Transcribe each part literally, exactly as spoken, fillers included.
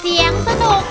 เสียงสนุก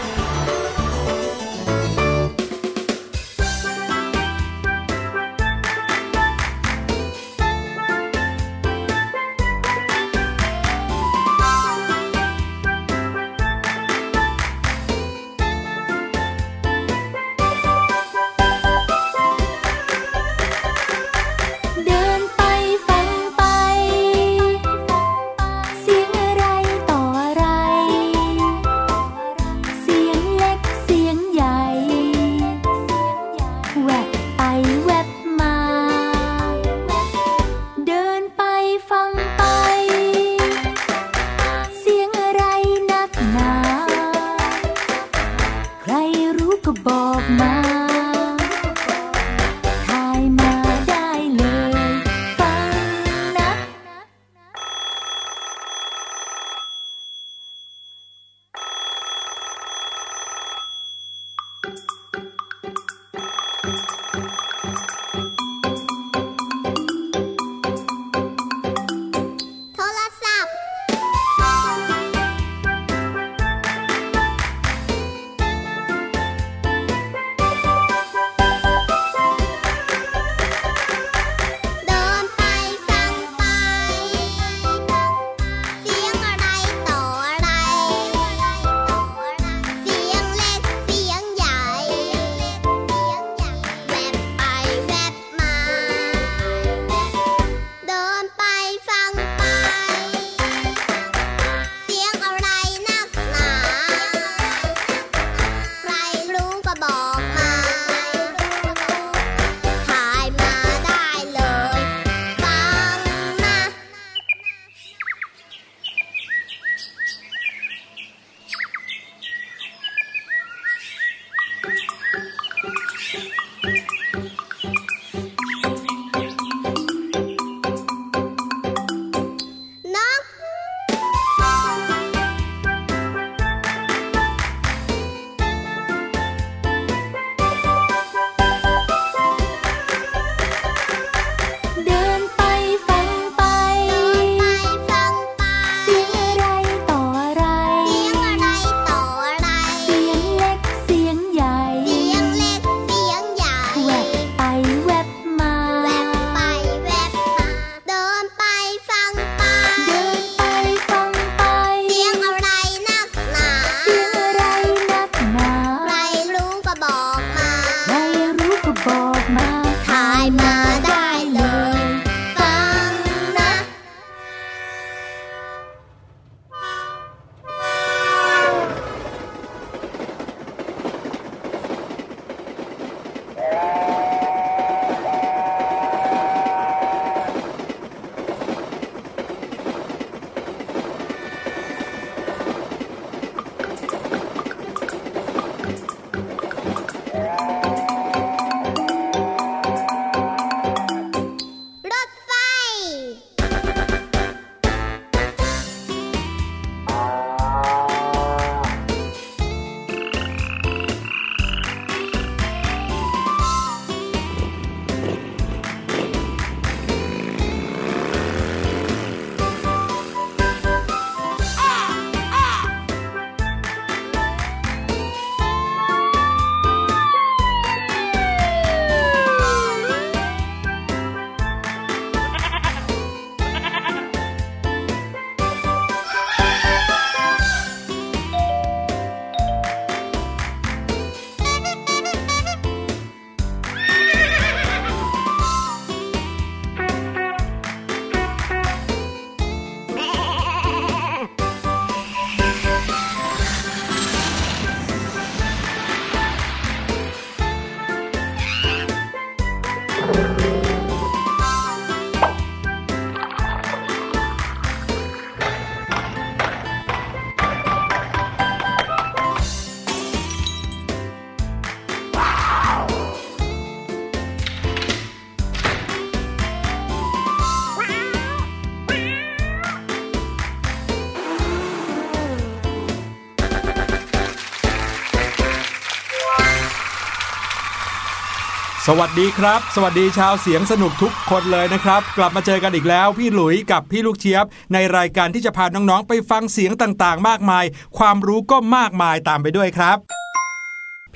ส สวัสดีครับสวัสดีชาวเสียงสนุกทุกคนเลยนะครับกลับมาเจอกันอีกแล้วพี่หลุยส์กับพี่ลูกเชียบในรายการที่จะพาน้องๆไปฟังเสียงต่างๆมากมายความรู้ก็มากมายตามไปด้วยครับ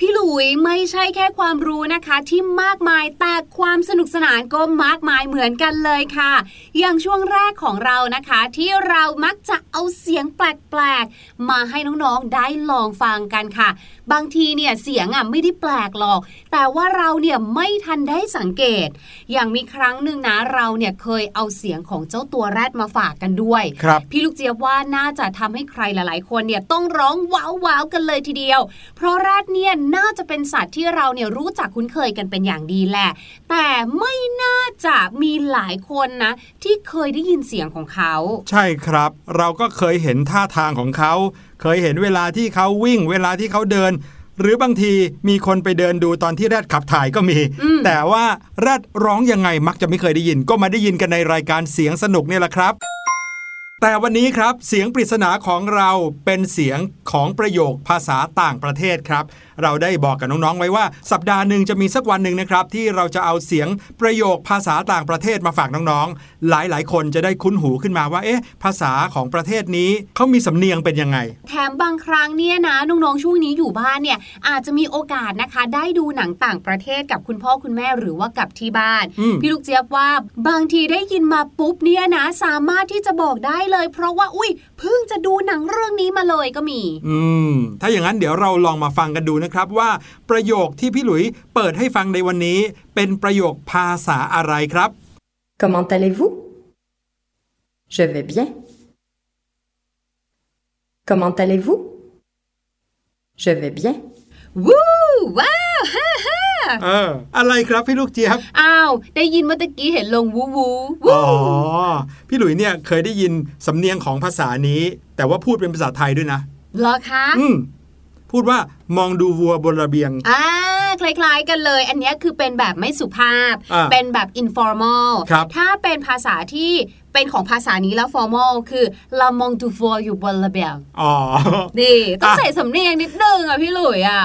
พี่หลุยไม่ใช่แค่ความรู้นะคะที่มากมายแต่ความสนุกสนานก็มากมายเหมือนกันเลยค่ะอย่างช่วงแรกของเรานะคะที่เรามักจะเอาเสียงแปลกๆมาให้น้องๆได้ลองฟังกันค่ะบางทีเนี่ยเสียงอ่ะไม่ได้แปลกหรอกแต่ว่าเราเนี่ยไม่ทันได้สังเกตอย่างมีครั้งหนึ่งนะเราเนี่ยเคยเอาเสียงของเจ้าตัวแรดมาฝากกันด้วยพี่ลูกเจี๊ยบว่าน่าจะทำให้ใครหลายๆคนเนี่ยต้องร้องว้าวๆกันเลยทีเดียวเพราะแรดเนี่ยน่าจะเป็นสัตว์ที่เราเนี่ยรู้จักคุ้นเคยกันเป็นอย่างดีแหละแต่ไม่น่าจะมีหลายคนนะที่เคยได้ยินเสียงของเขาใช่ครับเราก็เคยเห็นท่าทางของเขาเคยเห็นเวลาที่เขาวิ่งเวลาที่เขาเดินหรือบางทีมีคนไปเดินดูตอนที่แรดขับถ่ายก็มีแต่ว่าแรดร้องยังไงมักจะไม่เคยได้ยินก็มาได้ยินกันในรายการเสียงสนุกเนี่ยแหละครับแต่วันนี้ครับเสียงปริศนาของเราเป็นเสียงของประโยคภาษาต่างประเทศครับเราได้บอกกับน้องๆไว้ว่าสัปดาห์หนึ่งจะมีสักวันหนึ่งนะครับที่เราจะเอาเสียงประโยคภาษาต่างประเทศมาฝากน้องๆหลายๆคนจะได้คุ้นหูขึ้นมาว่าเอ๊ะภาษาของประเทศนี้เขามีสำเนียงเป็นยังไงแถมบางครั้งเนี่ยนะน้องๆช่วงนี้อยู่บ้านเนี่ยอาจจะมีโอกาสนะคะได้ดูหนังต่างประเทศกับคุณพ่อคุณแม่หรือว่ากับที่บ้านพี่ลูกเจี๊ยบว่าบางทีได้ยินมาปุ๊บเนี่ยนะสามารถที่จะบอกได้เลยเพราะว่าอุ้ยเพิ่งจะดูหนังเรื่องนี้มาเลยก็มีอืมถ้าอย่างนั้นเดี๋ยวเราลองมาฟังกันดูนะครับว่าประโยคที่พี่หลุยเปิดให้ฟังในวันนี้เป็นประโยคภาษาอะไรครับ Comment allez-vous? Je vais bien. Comment allez-vous? Je vais bien. วู้ว้าวฮ่าฮ่าเอออะไรครับพี่ลูกเจี๊ยบอ้าวได้ยินเมื่อกี้เห็นลงวูวูอ๋อพี่หลุยเนี่ยเคยได้ยินสำเนียงของภาษานี้แต่ว่าพูดเป็นภาษาไทยด้วยนะเหรอคะอืมพูดว่ามองดูวัวบนระเบียงอ่าคล้ายๆกันเลยอันนี้คือเป็นแบบไม่สุภาพเป็นแบบ informal ถ้าเป็นภาษาที่เป็นของภาษานี้แล้ว formal คือ la mong du voir อยู่บนระเบียงอ๋อดีต้องใส่สำเนียงนิดนึงอ่ะพี่หลุยอ่ะ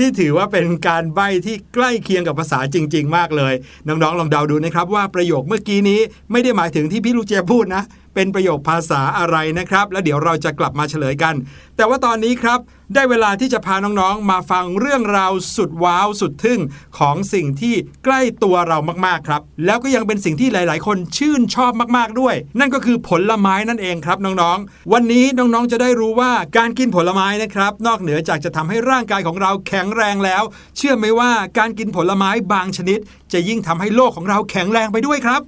นี่ถือว่าเป็นการใบ้ที่ใกล้เคียงกับภาษาจริงๆมากเลยน้องๆลองเดาดูนะครับว่าประโยคเมื่อกี้นี้ไม่ได้หมายถึงที่พี่ลูกเจี๊ยบพูดนะเป็นประโยคภาษาอะไรนะครับแล้วเดี๋ยวเราจะกลับมาเฉลยกันแต่ว่าตอนนี้ครับได้เวลาที่จะพาน้องๆมาฟังเรื่องราวสุดว้าวสุดทึ่งของสิ่งที่ใกล้ตัวเรามากๆครับแล้วก็ยังเป็นสิ่งที่หลายๆคนชื่นชอบมากๆด้วยนั่นก็คือผลไม้นั่นเองครับน้องๆวันนี้น้องๆจะได้รู้ว่าการกินผลไม้นะครับนอกเหนือจากจะทำให้ร่างกายของเราแข็งแรงแล้วเชื่อไหมว่าการกินผลไม้บางชนิดจะยิ่งทำให้โลกของเราแข็งแรงไปด้วยครับ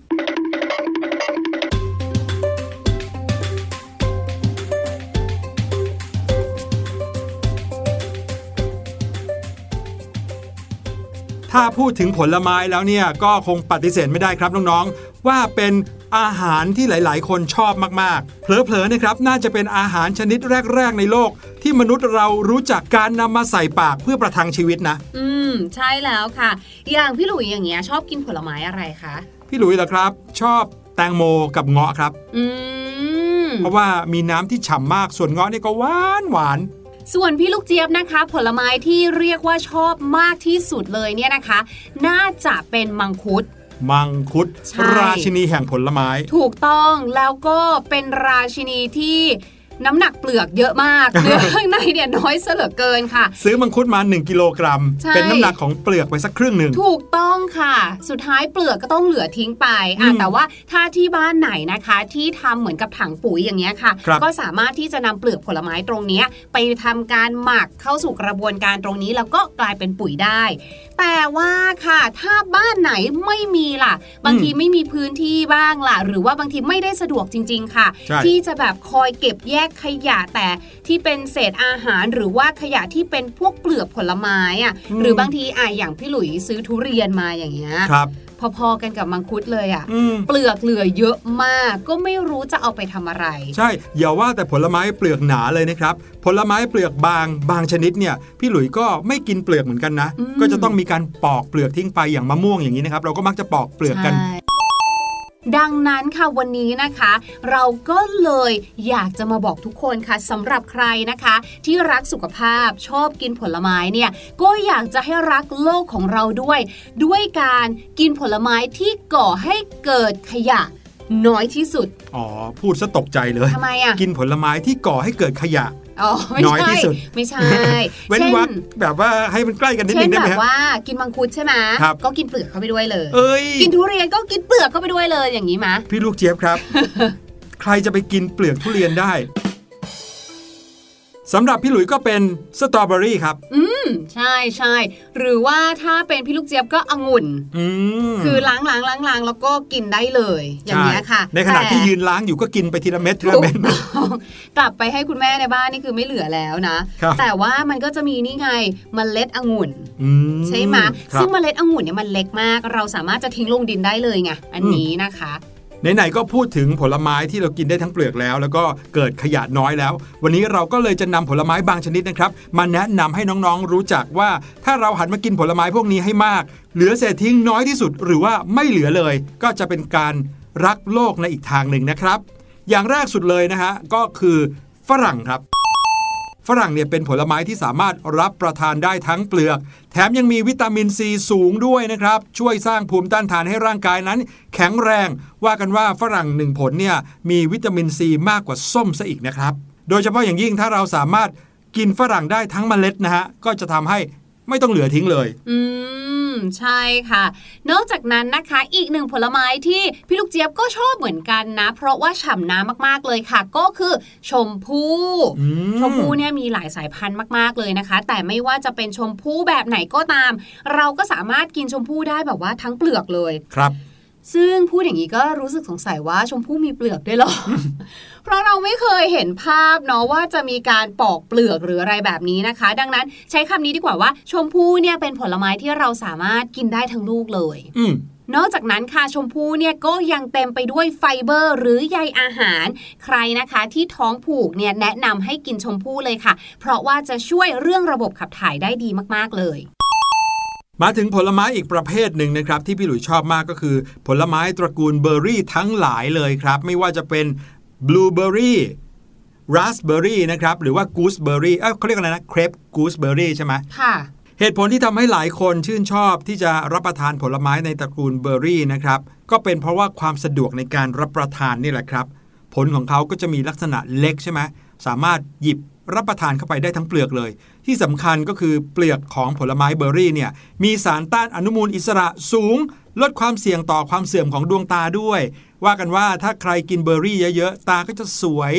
ถ้าพูดถึงผลไม้แล้วเนี่ยก็คงปฏิเสธไม่ได้ครับน้องๆว่าเป็นอาหารที่หลายๆคนชอบมากๆเผลอๆนะครับน่าจะเป็นอาหารชนิดแรกๆในโลกที่มนุษย์เรารู้จักการนำมาใส่ปากเพื่อประทังชีวิตนะอืมใช่แล้วค่ะอย่างพี่หลุยอย่างเงี้ยชอบกินผลไม้อะไรคะพี่หลุยเหรอครับชอบแตงโมกับเงาะครับอืมเพราะว่ามีน้ำที่ฉ่ำมากส่วนเงาะนี่ก็หวานหวานส่วนพี่ลูกเจี๊ยบนะคะผลไม้ที่เรียกว่าชอบมากที่สุดเลยเนี่ยนะคะน่าจะเป็นมังคุดมังคุดราชินีแห่งผลไม้ถูกต้องแล้วก็เป็นราชินีที่น้ำหนักเปลือกเยอะมากเนื้อข้างในเนี่ยน้อยเสลือเกินค่ะซื้อมังคุดมาหนึ่งกิโลกรัมเป็นน้ำหนักของเปลือกไปสักครึ่งหนึ่งถูกต้องค่ะสุดท้ายเปลือกก็ต้องเหลือทิ้งไปอ่ะแต่ว่าถ้าที่บ้านไหนนะคะที่ทำเหมือนกับถังปุ๋ยอย่างเงี้ยค่ะก็สามารถที่จะนำเปลือกผลไม้ตรงนี้ไปทำการหมักเข้าสู่กระบวนการตรงนี้แล้วก็กลายเป็นปุ๋ยได้แต่ว่าค่ะถ้าบ้านไหนไม่มีล่ะบางทีไม่มีพื้นที่บ้างล่ะหรือว่าบางทีไม่ได้สะดวกจริงๆค่ะที่จะแบบคอยเก็บแยกขยะแต่ที่เป็นเศษอาหารหรือว่าขยะที่เป็นพวกเปลือกผลไม้อ่ะหรือบางทีอ่ะอย่างพี่หลุยซื้อทุเรียนมาอย่างเงี้ยพอๆกันกับมังคุดเลยอ่ะเปลือกเหลือเยอะมากก็ไม่รู้จะเอาไปทำอะไรใช่อย่าว่าแต่ผลไม้เปลือกหนาเลยนะครับผลไม้เปลือกบางบางชนิดเนี่ยพี่หลุยก็ไม่กินเปลือกเหมือนกันนะก็จะต้องมีการปอกเปลือกทิ้งไปอย่างมะม่วงอย่างนี้นะครับเราก็มักจะปอกเปลือกกัน ดังนั้นค่ะวันนี้นะคะเราก็เลยอยากจะมาบอกทุกคนค่ะสำหรับใครนะคะที่รักสุขภาพชอบกินผลไม้เนี่ยก็อยากจะให้รักโลกของเราด้วยด้วยการกินผลไม้ที่ก่อให้เกิดขยะน้อยที่สุดอ๋อพูดซะตกใจเลยทำไมอ่ะกินผลไม้ที่ก่อให้เกิดขยะน้อยที่สุดไม่ใช่เว้นวรรคแบบว่าให้มันใกล้กันนิดนึงได้ไหมแบบว่ากินมังคุดใช่ไหมก็กินเปลือกเข้าไปด้วยเลยกินทุเรียนก็กินเปลือกเข้าไปด้วยเลยอย่างนี้มะพี่ลูกเจี๊ยบครับใครจะไปกินเปลือกทุเรียนได้สำหรับพี่หลุยก็เป็นสตรอเบอรี่ครับอืมใช่ใช่หรือว่าถ้าเป็นพี่ลูกเจี๊ยบก็องุ่นอืมคือล้างล้างล้างล้างแล้วก็กินได้เลยอย่างเงี้ยค่ะในขณะที่ยืนล้างอยู่ก็กินไปทีละเม็ดทีละเม็ดกลับไปให้คุณแม่ในบ้านนี่คือไม่เหลือแล้วนะแต่ว่ามันก็จะมีนี่ไงเมล็ดองุ่นใช่ไหมซึ่งเมล็ดองุ่นเนี่ยมันเล็กมากเราสามารถจะทิ้งลงดินได้เลยไงอันนี้นะคะไหนๆก็พูดถึงผลไม้ที่เรากินได้ทั้งเปลือกแล้วแล้วก็เกิดขยะน้อยแล้ววันนี้เราก็เลยจะนำผลไม้บางชนิดนะครับมาแนะนำให้น้องๆรู้จักว่าถ้าเราหันมากินผลไม้พวกนี้ให้มากเหลือเศษทิ้งน้อยที่สุดหรือว่าไม่เหลือเลยก็จะเป็นการรักโลกในอีกทางหนึ่งนะครับอย่างแรกสุดเลยนะฮะก็คือฝรั่งครับฝรั่งเนี่ยเป็นผลไม้ที่สามารถรับประทานได้ทั้งเปลือกแถมยังมีวิตามินซีสูงด้วยนะครับช่วยสร้างภูมิต้านทานให้ร่างกายนั้นแข็งแรงว่ากันว่าฝรั่งหนึ่งผลเนี่ยมีวิตามินซีมากกว่าส้มซะอีกนะครับโดยเฉพาะอย่างยิ่งถ้าเราสามารถกินฝรั่งได้ทั้งเมล็ดนะฮะก็จะทำให้ไม่ต้องเหลือทิ้งเลยอืมใช่ค่ะนอกจากนั้นนะคะอีกหนึ่งผลไม้ที่พี่ลูกเจี๊ยบก็ชอบเหมือนกันนะเพราะว่าฉ่ำน้ำมากๆเลยค่ะก็คือชมพู่ชมพู่เนี่ยมีหลายสายพันธุ์มากๆเลยนะคะแต่ไม่ว่าจะเป็นชมพู่แบบไหนก็ตามเราก็สามารถกินชมพู่ได้แบบว่าทั้งเปลือกเลยครับซึ่งพูดอย่างนี้ก็รู้สึกสงสัยว่าชมพู่มีเปลือกด้วยหรอ เพราะเราไม่เคยเห็นภาพเนาะว่าจะมีการปอกเปลือกหรืออะไรแบบนี้นะคะดังนั้นใช้คำนี้ดีกว่าว่าชมพู่เนี่ยเป็นผลไม้ที่เราสามารถกินได้ทั้งลูกเลยนอกจากนั้นค่ะชมพู่เนี่ยก็ยังเต็มไปด้วยไฟเบอร์หรือใยอาหารใครนะคะที่ท้องผูกเนี่ยแนะนำให้กินชมพู่เลยค่ะเพราะว่าจะช่วยเรื่องระบบขับถ่ายได้ดีมากๆเลยมาถึงผลไม้อีกประเภทหนึ่งนะครับที่พี่หลุยชอบมากก็คือผลไม้ตระกูลเบอร์รี่ทั้งหลายเลยครับไม่ว่าจะเป็นบลูเบอร์รี่ราสเบอร์รี่นะครับหรือว่ากูสเบอร์รี่เอ้าเขาเรียกอะไรนะเครปกูสเบอร์รี่ใช่ไหมค่ะเหตุผลที่ทำให้หลายคนชื่นชอบที่จะรับประทานผลไม้ในตระกูลเบอร์รี่นะครับก็เป็นเพราะว่าความสะดวกในการรับประทานนี่แหละครับผลของเขาก็จะมีลักษณะเล็กใช่ไหมสามารถหยิบรับประทานเข้าไปได้ทั้งเปลือกเลยที่สำคัญก็คือเปลือกของผลไม้เบอร์รี่เนี่ยมีสารต้านอนุมูลอิสระสูงลดความเสี่ยงต่อความเสื่อมของดวงตาด้วยว่ากันว่าถ้าใครกินเบอร์รี่เยอะๆตาก็จะสวย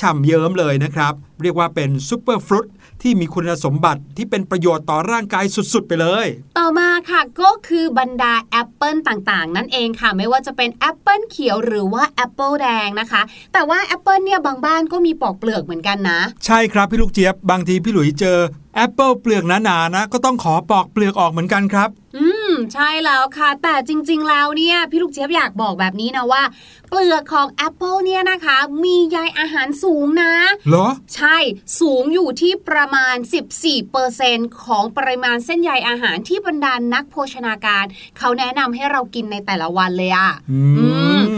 ฉ่ำเยิ้มเลยนะครับเรียกว่าเป็นซุปเปอร์ฟรุตที่มีคุณสมบัติที่เป็นประโยชน์ต่อร่างกายสุดๆไปเลยต่อมาค่ะก็คือบรรดาแอปเปิลต่างๆนั่นเองค่ะไม่ว่าจะเป็นแอปเปิลเขียวหรือว่าแอปเปิลแดงนะคะแต่ว่าแอปเปิลเนี่ยบางบ้านก็มีปอกเปลือกเหมือนกันนะใช่ครับพี่ลูกเจี๊ยบบางทีพี่หลุยเจอแอปเปิลเปลือกหนาๆนะก็ต้องขอปอกเปลือกออกเหมือนกันครับอืมใช่แล้วค่ะแต่จริงๆแล้วเนี่ยพี่ลูกเจี๊ยบอยากบอกแบบนี้นะว่าเปลือกของแอปเปิลเนี่ยนะคะมีใยอาหารสูงนะเหรอใช่สูงอยู่ที่ประมาณ สิบสี่เปอร์เซ็นต์ ของปริมาณเส้นใยอาหารที่บรรดา น, นักโภชนาการเขาแนะนำให้เรากินในแต่ละวันเลยอ่ะ mm. อื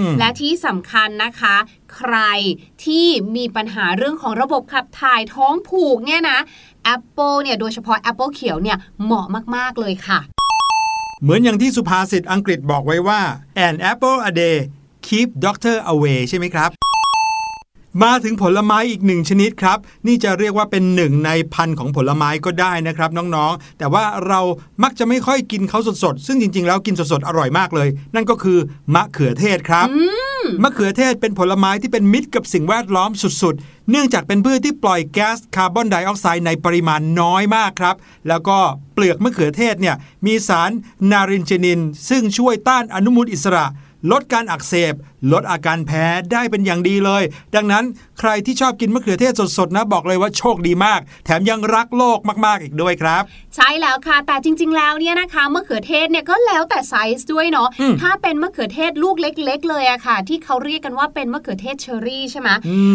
มและที่สำคัญนะคะใครที่มีปัญหาเรื่องของระบบขับถ่ายท้องผูกเนี่ยนะแอปเปิลเนี่ยโดยเฉพาะแอปเปิลเขียวเนี่ยเหมาะมากๆเลยค่ะเหมือนอย่างที่สุภาษิตอังกฤษบอกไว้ว่า an apple a day keep doctor away ใช่ไหมครับมาถึงผลไม้อีกหนึ่งชนิดครับนี่จะเรียกว่าเป็นหนึ่งในพันของผลไม้ก็ได้นะครับน้องๆแต่ว่าเรามักจะไม่ค่อยกินเขาสดๆซึ่งจริงๆแล้วกินสดๆอร่อยมากเลยนั่นก็คือมะเขือเทศครับมะเขือเทศเป็นผลไม้ที่เป็นมิตรกับสิ่งแวดล้อมสุดๆเนื่องจากเป็นพืชที่ปล่อยแก๊สคาร์บอนไดออกไซด์ในปริมาณน้อยมากครับแล้วก็เปลือกมะเขือเทศเนี่ยมีสารนารินเจนินซึ่งช่วยต้านอนุมูลอิสระลดการอักเสบลดอาการแพ้ได้เป็นอย่างดีเลยดังนั้นใครที่ชอบกินมะเขือเทศสดๆนะบอกเลยว่าโชคดีมากแถมยังรักโลกมากๆอีกด้วยครับใช่แล้วค่ะแต่จริงๆแล้วเนี่ยนะคะมะเขือเทศเนี่ยก็แล้วแต่ไซส์ด้วยเนาะถ้าเป็นมะเขือเทศลูกเล็กๆเลยอะค่ะที่เขาเรียกกันว่าเป็นมะเขือเทศเชอรี่ใช่ไหม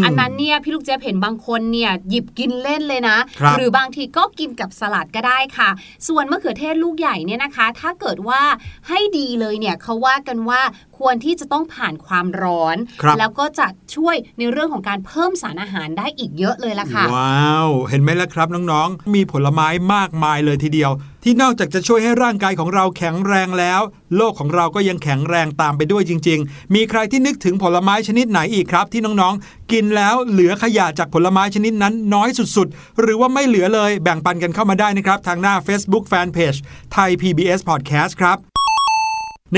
อันนั้นเนี่ยพี่ลูก กเจี๊ยบเห็นบางคนเนี่ยหยิบกินเล่นเลยนะหรือบางทีก็กินกับสลัดก็ได้ค่ะส่วนมะเขือเทศลูกใหญ่เนี่ยนะคะถ้าเกิดว่าให้ดีเลยเนี่ยเขาว่ากันว่าควรที่จะต้องผ่านความร้อนแล้วก็จะช่วยในเรื่องของการเพิ่มสารอาหารได้อีกเยอะเลยล่ะค่ะว้าวเห็นไหมล่ะครับน้องๆมีผลไม้มากมายเลยทีเดียวที่นอกจากจะช่วยให้ร่างกายของเราแข็งแรงแล้วโลกของเราก็ยังแข็งแรงตามไปด้วยจริงๆมีใครที่นึกถึงผลไม้ชนิดไหนอีกครับที่น้องๆกินแล้วเหลือขยะจากผลไม้ชนิดนั้นน้อยสุดๆหรือว่าไม่เหลือเลยแบ่งปันกันเข้ามาได้นะครับทางหน้า Facebook Fanpage ไทย พี บี เอส Podcast ครับ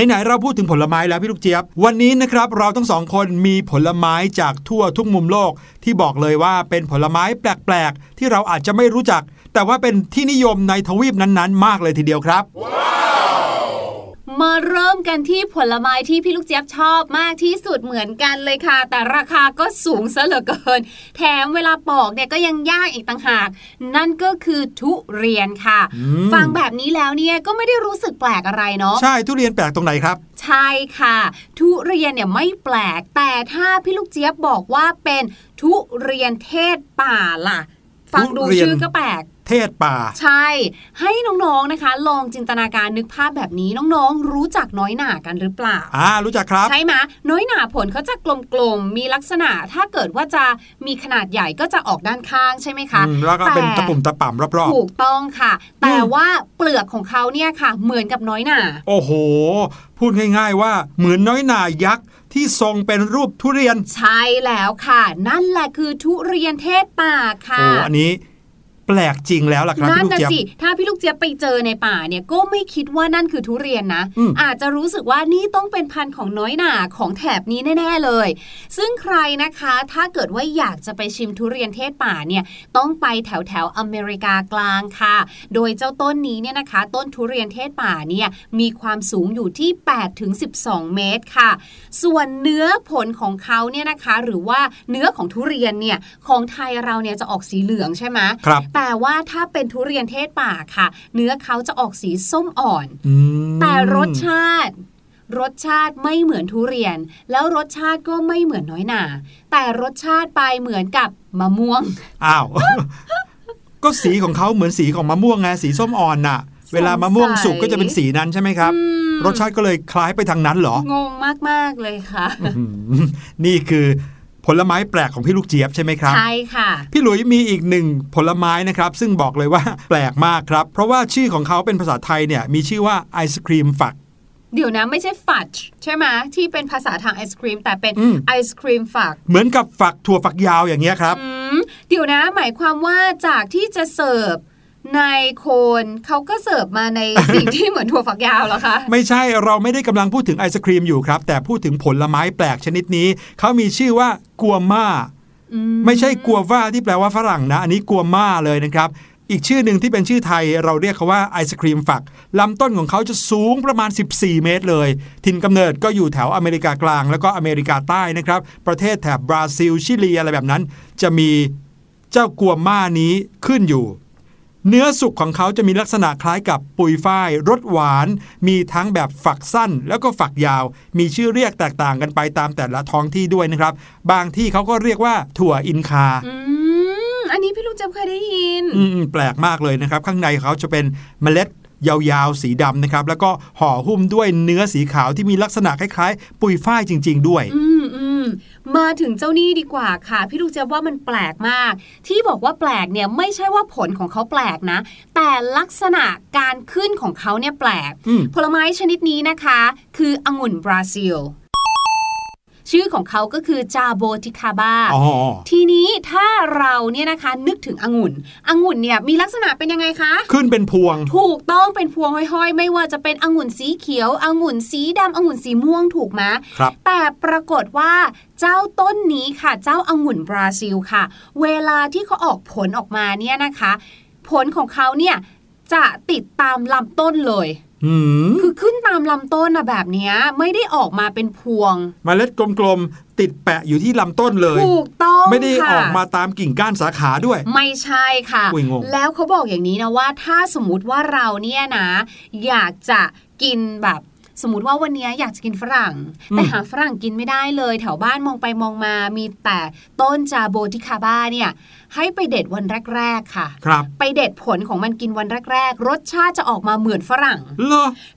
ไหนๆเราพูดถึงผลไม้แล้วพี่ลูกเจี๊ยบวันนี้นะครับเราทั้งสองคนมีผลไม้จากทั่วทุกมุมโลกที่บอกเลยว่าเป็นผลไม้แปลกๆที่เราอาจจะไม่รู้จักแต่ว่าเป็นที่นิยมในทวีปนั้นๆมากเลยทีเดียวครับ wow.มาเริ่มกันที่ผลไม้ที่พี่ลูกเจี๊ยบชอบมากที่สุดเหมือนกันเลยค่ะแต่ราคาก็สูงซะเหลือเกินแถมเวลาปอกเนี่ยก็ยังยากอีกต่างหากนั่นก็คือทุเรียนค่ะฟังแบบนี้แล้วเนี่ยก็ไม่ได้รู้สึกแปลกอะไรเนาะใช่ทุเรียนแปลกตรงไหนครับใช่ค่ะทุเรียนเนี่ยไม่แปลกแต่ถ้าพี่ลูกเจี๊ยบบอกว่าเป็นทุเรียนเทศป่าล่ะฟังดูชื่อก็แปลกเทศป่าใช่ให้น้องๆนะคะลองจินตนาการนึกภาพแบบนี้น้องๆรู้จักน้อยหน่ากันหรือเปล่าอ่ารู้จักครับใช่ไหมน้อยหน่าผลเขาจะกลมๆมีลักษณะถ้าเกิดว่าจะมีขนาดใหญ่ก็จะออกด้านข้างใช่ไหมคะแล้วก็เป็นตะปุ่มตะป่ำรอบๆถูกต้องค่ะแต่ว่าเปลือกของเขาเนี่ยค่ะเหมือนกับน้อยหน่าโอ้โหพูดง่ายๆว่าเหมือนน้อยหน่ายักษ์ที่ทรงเป็นรูปทุเรียนใช่แล้วค่ะนั่นแหละคือทุเรียนเทศป่าค่ะโอ้อันนี้แปลกจริงแล้วล่ะครับพี่ลูกเจี๊ยบนั่นน่ะสิถ้าพี่ลูกเจี๊ยบไปเจอในป่าเนี่ยก็ไม่คิดว่านั่นคือทุเรียนนะ อ, อาจจะรู้สึกว่านี่ต้องเป็นพันธุ์ของน้อยหน่าของแถบนี้แน่ๆเลยซึ่งใครนะคะถ้าเกิดว่าอยากจะไปชิมทุเรียนเทศป่าเนี่ยต้องไปแถวแถวอเมริกากลางค่ะโดยเจ้าต้นนี้เนี่ยนะคะต้นทุเรียนเทศป่าเนี่ยมีความสูงอยู่ที่ แปดถึงสิบสอง เมตรค่ะส่วนเนื้อผลของเขาเนี่ยนะคะหรือว่าเนื้อของทุเรียนเนี่ยของไทยเราเนี่ยจะออกสีเหลืองใช่ไหมครับแต่ว่าถ้าเป็นทุเรียนเทศป่าค่ะเนื้อเขาจะออกสีส้มอ่อนแต่รสชาติรสชาติไม่เหมือนทุเรียนแล้วรสชาติก็ไม่เหมือนน้อยหน่าแต่รสชาติไปเหมือนกับมะม่วงอ้าว ก็สีของเขาเหมือนสีของมะม่วงไงสีส้มอ่อนน่ะเวลามะม่วงสุกก็จะเป็นสีนั้นใช่ไหมครับรสชาติก็เลยคล้ายไปทางนั้นเหรองงมากๆเลยค่ะ นี่คือผลไม้แปลกของพี่ลูกเจี๊ยบใช่ไหมครับใช่ค่ะพี่หลุยมีอีกหนึ่งผลไม้นะครับซึ่งบอกเลยว่าแปลกมากครับเพราะว่าชื่อของเขาเป็นภาษาไทยเนี่ยมีชื่อว่าไอศครีมฝักเดี๋ยวนะไม่ใช่ฝักใช่ไหมที่เป็นภาษาทางไอศครีมแต่เป็นไอศครีมฝักเหมือนกับฝักถั่วฝักยาวอย่างเงี้ยครับเดี๋ยวนะหมายความว่าจากที่จะเสิร์ฟในโคนเขาก็เสิร์ฟมาในสิ่งที่เหมือนถั่วฝักยาวเหรอคะไม่ใช่เราไม่ได้กำลังพูดถึงไอศครีมอยู่ครับแต่พูดถึงผลไม้แปลกชนิดนี้เขามีชื่อว่ากัวม่าไม่ใช่กัวว่าที่แปลว่าฝรั่งนะอันนี้กัวม่าเลยนะครับอีกชื่อหนึ่งที่เป็นชื่อไทยเราเรียกเขาว่าไอศครีมฝักลำต้นของเขาจะสูงประมาณสิบสี่เมตรเลยถิ่นกำเนิดก็อยู่แถวอเมริกากลางแล้วก็อเมริกาใต้นะครับประเทศแถบบราซิลชิลีอะไรแบบนั้นจะมีเจ้ากัวม่านี้ขึ้นอยู่เนื้อสุกของเขาจะมีลักษณะคล้ายกับปุยฝ้ายรสหวานมีทั้งแบบฝักสั้นแล้วก็ฝักยาวมีชื่อเรียกแตกต่างกันไปตามแต่ละท้องที่ด้วยนะครับบางที่เขาก็เรียกว่าถั่วอินคาอืมอันนี้พี่ลูกเจี๊ยบเคยได้ยินอืมแปลกมากเลยนะครับข้างในเขาจะเป็นเมล็ดยาวๆสีดำนะครับแล้วก็ห่อหุ้มด้วยเนื้อสีขาวที่มีลักษณะคล้ายๆปุยฝ้ายจริงๆด้วยอืมอืมมาถึงเจ้านี่ดีกว่าค่ะพี่ลูกเจี๊ยบว่ามันแปลกมากที่บอกว่าแปลกเนี่ยไม่ใช่ว่าผลของเขาแปลกนะแต่ลักษณะการขึ้นของเขาเนี่ยแปลกผลไม้ชนิดนี้นะคะคือองุ่นบราซิลชื่อของเขาก็คือจาโบติคาบาทีนี้ถ้าเราเนี่ยนะคะนึกถึงองุ่นองุ่นเนี่ยมีลักษณะเป็นยังไงคะขึ้นเป็นพวงถูกต้องเป็นพวงห้อยๆไม่ว่าจะเป็นองุ่นสีเขียวองุ่นสีดำองุ่นสีม่วงถูกไหมครับแต่ปรากฏว่าเจ้าต้นนี้ค่ะเจ้าองุ่นบราซิลค่ะเวลาที่เขาออกผลออกมาเนี่ยนะคะผลของเขาเนี่ยจะติดตามลำต้นเลยคือขึ้นตามลำต้นนะแบบนี้ไม่ได้ออกมาเป็นพวงเมล็ดกลมๆติดแปะอยู่ที่ลำต้นเลยถูกต้องไม่ได้ออกมาตามกิ่งก้านสาขาด้วยไม่ใช่ค่ะแล้วเขาบอกอย่างนี้นะว่าถ้าสมมติว่าเราเนี่ยนะอยากจะกินแบบ สมมติว่าวันนี้อยากจะกินฝรั่งแต่หาฝรั่งกินไม่ได้เลยแถวบ้านมองไปมองมามีแต่ต้นจาโบทิคาบ้าเนี่ยให้ไปเด็ดวันแรกๆค่ะไปเด็ดผลของมันกินวันแรกๆรสชาติจะออกมาเหมือนฝรั่ง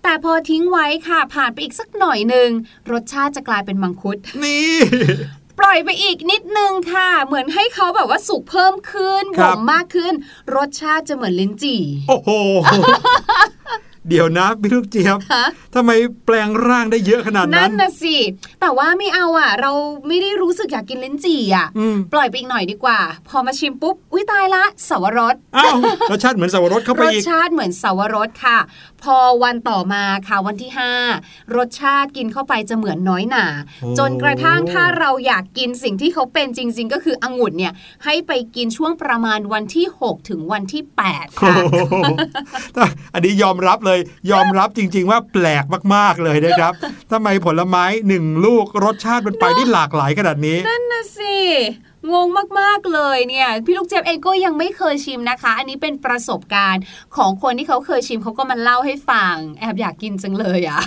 แต่พอทิ้งไว้ค่ะผ่านไปอีกสักหน่อยนึงรสชาติจะกลายเป็นมังคุดนี่ปล่อยไปอีกนิดนึงค่ะเหมือนให้เขาแบบว่าสุกเพิ่มขึ้นหอมมากขึ้นรสชาติจะเหมือนลิ้นจี่โอ้โห เดี๋ยวนะพี่ลูกเจี๊ยบทำไมแปลงร่างได้เยอะขนาดนั้นนั่นน่ะสิแต่ว่าไม่เอาอ่ะเราไม่ได้รู้สึกอยากกินลิ้นจี่อ่ะปล่อยไปอีกหน่อยดีกว่าพอมาชิมปุ๊บอุ๊ยตายละสวรสอ้าวรสชาติเหมือนสวรสเข้าไปอีกรสชาติเหมือนสวรสค่ะพอวันต่อมาค่ะวันที่ห้ารสชาติกินเข้าไปจะเหมือนน้อยหนาจนกระทั่งถ้าเราอยากกินสิ่งที่เขาเป็นจริงๆก็คือองุ่นเนี่ยให้ไปกินช่วงประมาณวันที่หกถึงวันที่แปดค่ะอันนี้ยอมรับเลยยอมรับจริงๆว่าแปลกมากๆเลยนะครับทำไมผลไม้หนึ่งลูกรสชาติมันไปได้หลากหลายขนาดนี้นั่นน่ะสิงงมากๆเลยเนี่ยพี่ลูกเจี๊ยบเองก็ยังไม่เคยชิมนะคะอันนี้เป็นประสบการณ์ของคนที่เขาเคยชิมเขาก็มาเล่าให้ฟังแอบอยากกินจังเลยอ่ะ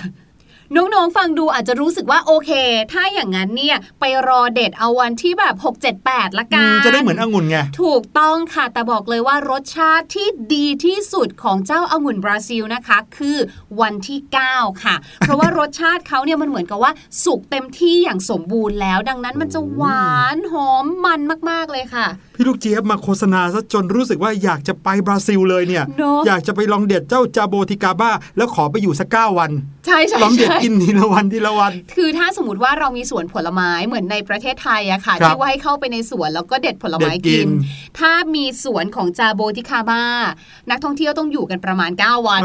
น้องๆฟังดูอาจจะรู้สึกว่าโอเคถ้าอย่างนั้นเนี่ยไปรอเด็ดเอาวันที่แบบหก เจ็ด แปดละกันจะได้เหมือนองุ่นไงถูกต้องค่ะแต่บอกเลยว่ารสชาติที่ดีที่สุดของเจ้าองุ่นบราซิลนะคะคือวันที่เก้าค่ะ เพราะว่ารสชาติเขาเนี่ยมันเหมือนกับว่าสุกเต็มที่อย่างสมบูรณ์แล้วดังนั้นมันจะหวานหอมมันมากๆเลยค่ะพี่ลูกเจี๊ยบมาโฆษณาซะจนรู้สึกว่าอยากจะไปบราซิลเลยเนี่ย no. อยากจะไปลองเด็ดเจ้าจาโบติกาบ้าแล้วขอไปอยู่สักเก้าวันใช่ๆลองเด็ดกินทีละวันทีละวันคือถ้าสมมติว่าเรามีสวนผลไม้เหมือนในประเทศไทยอะค่ะที่ว่าให้เข้าไปในสวนแล้วก็เด็ดผลไม้กินถ้ามีสวนของจาโบติกาบ้านักท่องเที่ยวต้องอยู่กันประมาณเก้าวัน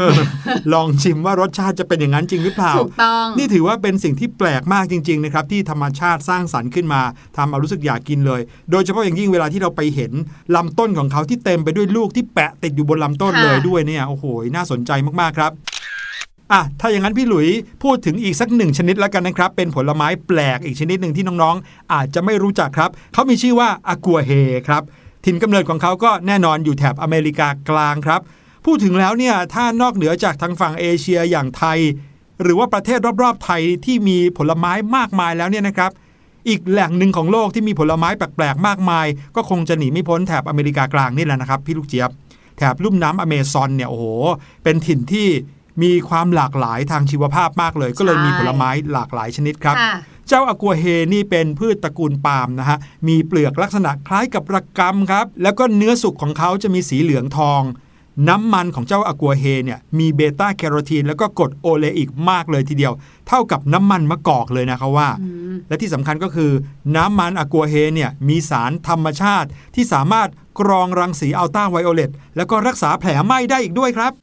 ลองชิมว่ารสชาติจะเป็นอย่างนั้นจริงหรือเปล่าถูกต้องนี่ถือว่าเป็นสิ่งที่แปลกมากจริงๆนะครับที่ธรรมชาติสร้างสรรค์ขึ้นมาทำเอารู้สึกอยากกินเลยโดยเฉพาะอย่างยิ่งเวลาที่เราไปเห็นลำต้นของเขาที่เต็มไปด้วยลูกที่แปะติดอยู่บนลำต้นเลยด้วยเนี่ยโอ้โหน่าสนใจมากๆครับอ่ะถ้าอย่างนั้นพี่หลุยพูดถึงอีกสักหนึ่งชนิดแล้วกันนะครับเป็นผลไม้แปลกอีกชนิดหนึ่งที่น้องๆอาจจะไม่รู้จักครับเขามีชื่อว่าอะกัวเฮครับถิ่นกำเนิดของเขาก็แน่นอนอยู่แถบอเมริกากลางครับพูดถึงแล้วเนี่ยถ้านอกเหนือจากทางฝั่งเอเชียอย่างไทยหรือว่าประเทศรอบๆไทยที่มีผลไม้มากมายแล้วเนี่ยนะครับอีกแหล่งหนึ่งของโลกที่มีผลไม้แปลกๆมากมายก็คงจะหนีไม่พ้นแถบอเมริกากลางนี่แหละนะครับพี่ลูกเจี๊ยบแถบลุ่มน้ำอเมซอนเนี่ยโอ้โหเป็นถิ่นที่มีความหลากหลายทางชีวภาพมากเลยก็เลยมีผลไม้หลากหลายชนิดครับเจ้าอะกัวเฮนี่เป็นพืชตระกูลปาล์มนะฮะมีเปลือกลักษณะคล้ายกับระกำครับแล้วก็เนื้อสุกของเขาจะมีสีเหลืองทองน้ำมันของเจ้าอะกัวเฮเนี่ยมีเบต้าแคโรทีนแล้วก็กรดโอเลอิกมากเลยทีเดียวเท่ากับน้ำมันมะกอกเลยนะครับว่าและที่สำคัญก็คือน้ำมันอะกัวเฮเนี่ยมีสารธรรมชาติที่สามารถกรองรังสีอัลตราไวโอเลตแล้วก็รักษาแผลไหม้ได้อีกด้วยครับ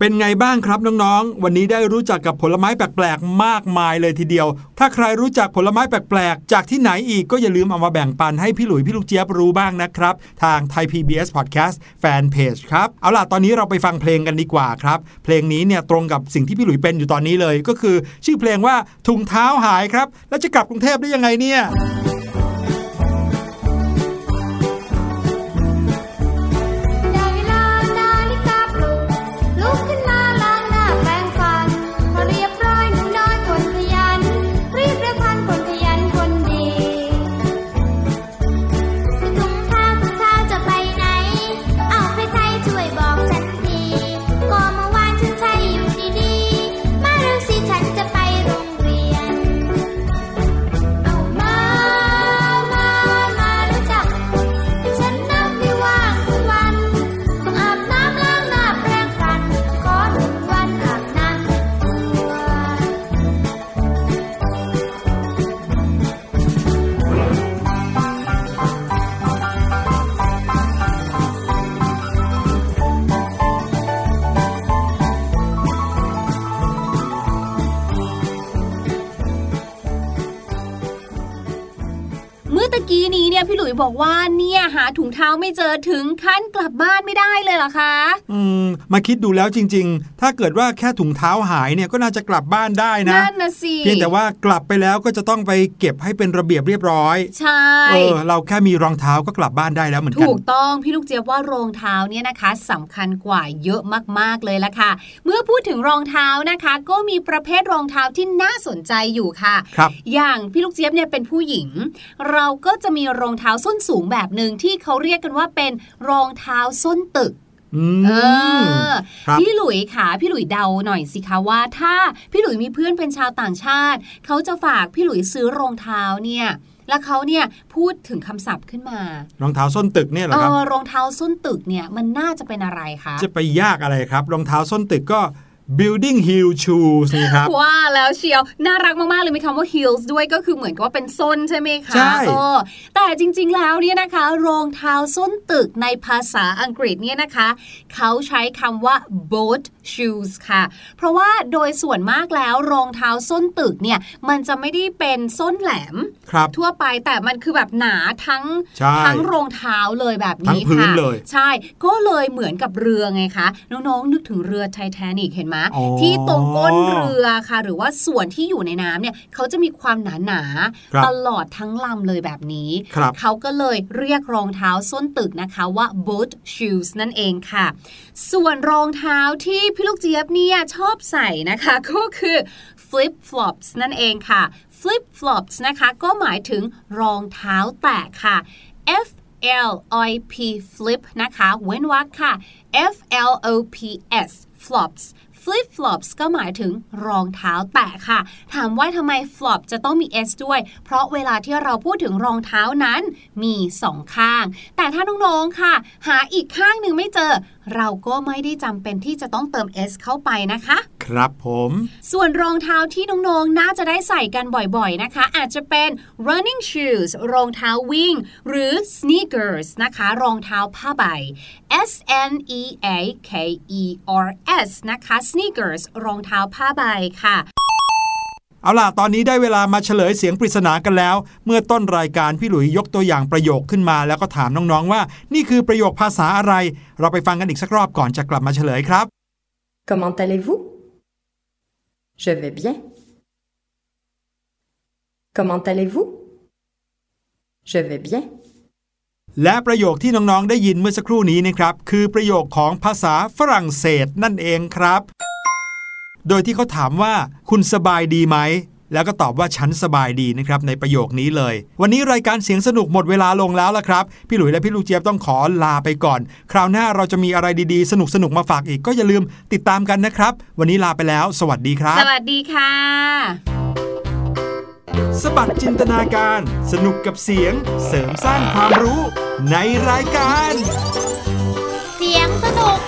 เป็นไงบ้างครับน้องๆวันนี้ได้รู้จักกับผลไม้แปลกๆมากมายเลยทีเดียวถ้าใครรู้จักผลไม้แปลกๆจากที่ไหนอีกก็อย่าลืมเอามาแบ่งปันให้พี่หลุยพี่ลูกเจี๊ยบรู้บ้างนะครับทาง Thai พี บี เอส Podcast Fan Page ครับเอาล่ะตอนนี้เราไปฟังเพลงกันดีกว่าครับเพลงนี้เนี่ยตรงกับสิ่งที่พี่หลุยเป็นอยู่ตอนนี้เลยก็คือชื่อเพลงว่าถุงเท้าหายครับแล้วจะกลับกรุงเทพได้ยังไงเนี่ย มื่อกี้นี้เนี่ยพี่หลุยบอกว่าเนี่ยหาถุงเท้าไม่เจอถึงขั้นกลับบ้านไม่ได้เลยเหรอคะอืมมาคิดดูแล้วจริงๆถ้าเกิดว่าแค่ถุงเท้าหายเนี่ยก็น่าจะกลับบ้านได้นะนั่นน่ะสิเพียงแต่ว่ากลับไปแล้วก็จะต้องไปเก็บให้เป็นระเบียบเรียบร้อยใช่เออเราแค่มีรองเท้าก็กลับบ้านได้แล้วเหมือนกันถูกต้องพี่ลูกเจี๊ยบว่ารองเท้าเนี่ยนะคะสำคัญกว่าเยอะมากๆเลยละค่ะเมื่อพูดถึงรองเท้านะคะก็มีประเภทรองเท้าที่น่าสนใจอยู่ค่ะอย่างพี่ลูกเจี๊ยบเนี่ยเป็นผู้หญิงเราก็จะมีรองเท้าส้นสูงแบบนึงที่เขาเรียกกันว่าเป็นรองเท้าส้นตึกเออพี่หลุยค่ะพี่หลุยเดาหน่อยสิคะว่าถ้าพี่หลุยมีเพื่อนเป็นชาวต่างชาติเขาจะฝากพี่หลุยซื้อรองเท้าเนี่ยแล้วเขาเนี่ยพูดถึงคำศัพท์ขึ้นมารองเท้าส้นตึกเนี่ยเหรอครับเออรองเท้าส้นตึกเนี่ยมันน่าจะเป็นอะไรคะจะไปยากอะไรครับรองเท้าส้นตึกก็building heel shoes นะครับว่าแล้วเชียวน่ารักมากๆเลยมีคำว่า heels ด้วยก็คือเหมือนกับว่าเป็นส้นใช่ไหมคะใช่แต่จริงๆแล้วเนี่ยนะคะรองเท้าส้นตึกในภาษาอังกฤษเนี่ยนะคะเขาใช้คำว่า boat shoes ค่ะเพราะว่าโดยส่วนมากแล้วรองเท้าส้นตึกเนี่ยมันจะไม่ได้เป็นส้นแหลมทั่วไปแต่มันคือแบบหนาทั้งทั้งรองเท้าเลยแบบนี้ค่ะใช่ก็เลยเหมือนกับเรือไงคะน้องๆนึกถึงเรือไททานิคเห็นไหมที่ตรงก้นเรือค่ะหรือว่าส่วนที่อยู่ในน้ำเนี่ยเขาจะมีความหนาหนาตลอดทั้งลำเลยแบบนี้เขาก็เลยเรียกรองเท้าส้นตึกนะคะว่า boat shoes นั่นเองค่ะส่วนรองเท้าที่พี่ลูกเจี๊ยบเนี่ยชอบใส่นะคะก็คือ flip flops นั่นเองค่ะ flip flops นะคะก็หมายถึงรองเท้าแตะค่ะ f l i p flip นะคะเว้นวรรคค่ะ f l o p s flops flip flops ก็หมายถึงรองเท้าแตะค่ะถามว่าทำไม flop จะต้องมี s ด้วยเพราะเวลาที่เราพูดถึงรองเท้านั้นมีสองข้างแต่ถ้าน้องๆค่ะหาอีกข้างหนึ่งไม่เจอเราก็ไม่ได้จำเป็นที่จะต้องเติม s เข้าไปนะคะครับผมส่วนรองเท้าที่น้องๆน่าจะได้ใส่กันบ่อยๆนะคะอาจจะเป็น running shoes รองเท้าวิ่งหรือ sneakers นะคะรองเท้าผ้าใบ s n e a k e r s นะคะsneakers รองเท้าผ้าใบค่ะเอาล่ะตอนนี้ได้เวลามาเฉลยเสียงปริศนากันแล้วเมื่อต้นรายการพี่หลุยยกตัวอย่างประโยคขึ้นมาแล้วก็ถามน้องๆว่านี่คือประโยคภาษาอะไรเราไปฟังกันอีกสักรอบก่อนจะกลับมาเฉลยครับ Comment allez-vous? Je vais bien. Comment allez-vous? Je vais bien. และประโยคที่น้องๆได้ยินเมื่อสักครู่นี้นะครับคือประโยคของภาษาฝรั่งเศสนั่นเองครับโดยที่เขาถามว่าคุณสบายดีไหมแล้วก็ตอบว่าฉันสบายดีนะครับในประโยคนี้เลยวันนี้รายการเสียงสนุกหมดเวลาลงแล้วล่ะครับพี่หลุยและพี่ลูกเจี๊ยบต้องขอลาไปก่อนคราวหน้าเราจะมีอะไรดีๆสนุกๆมาฝากอีกก็อย่าลืมติดตามกันนะครับวันนี้ลาไปแล้วสวัสดีครับสวัสดีค่ะสบัดจินตนาการสนุกกับเสียงเสริมสร้างความรู้ในรายการเสียงสนุก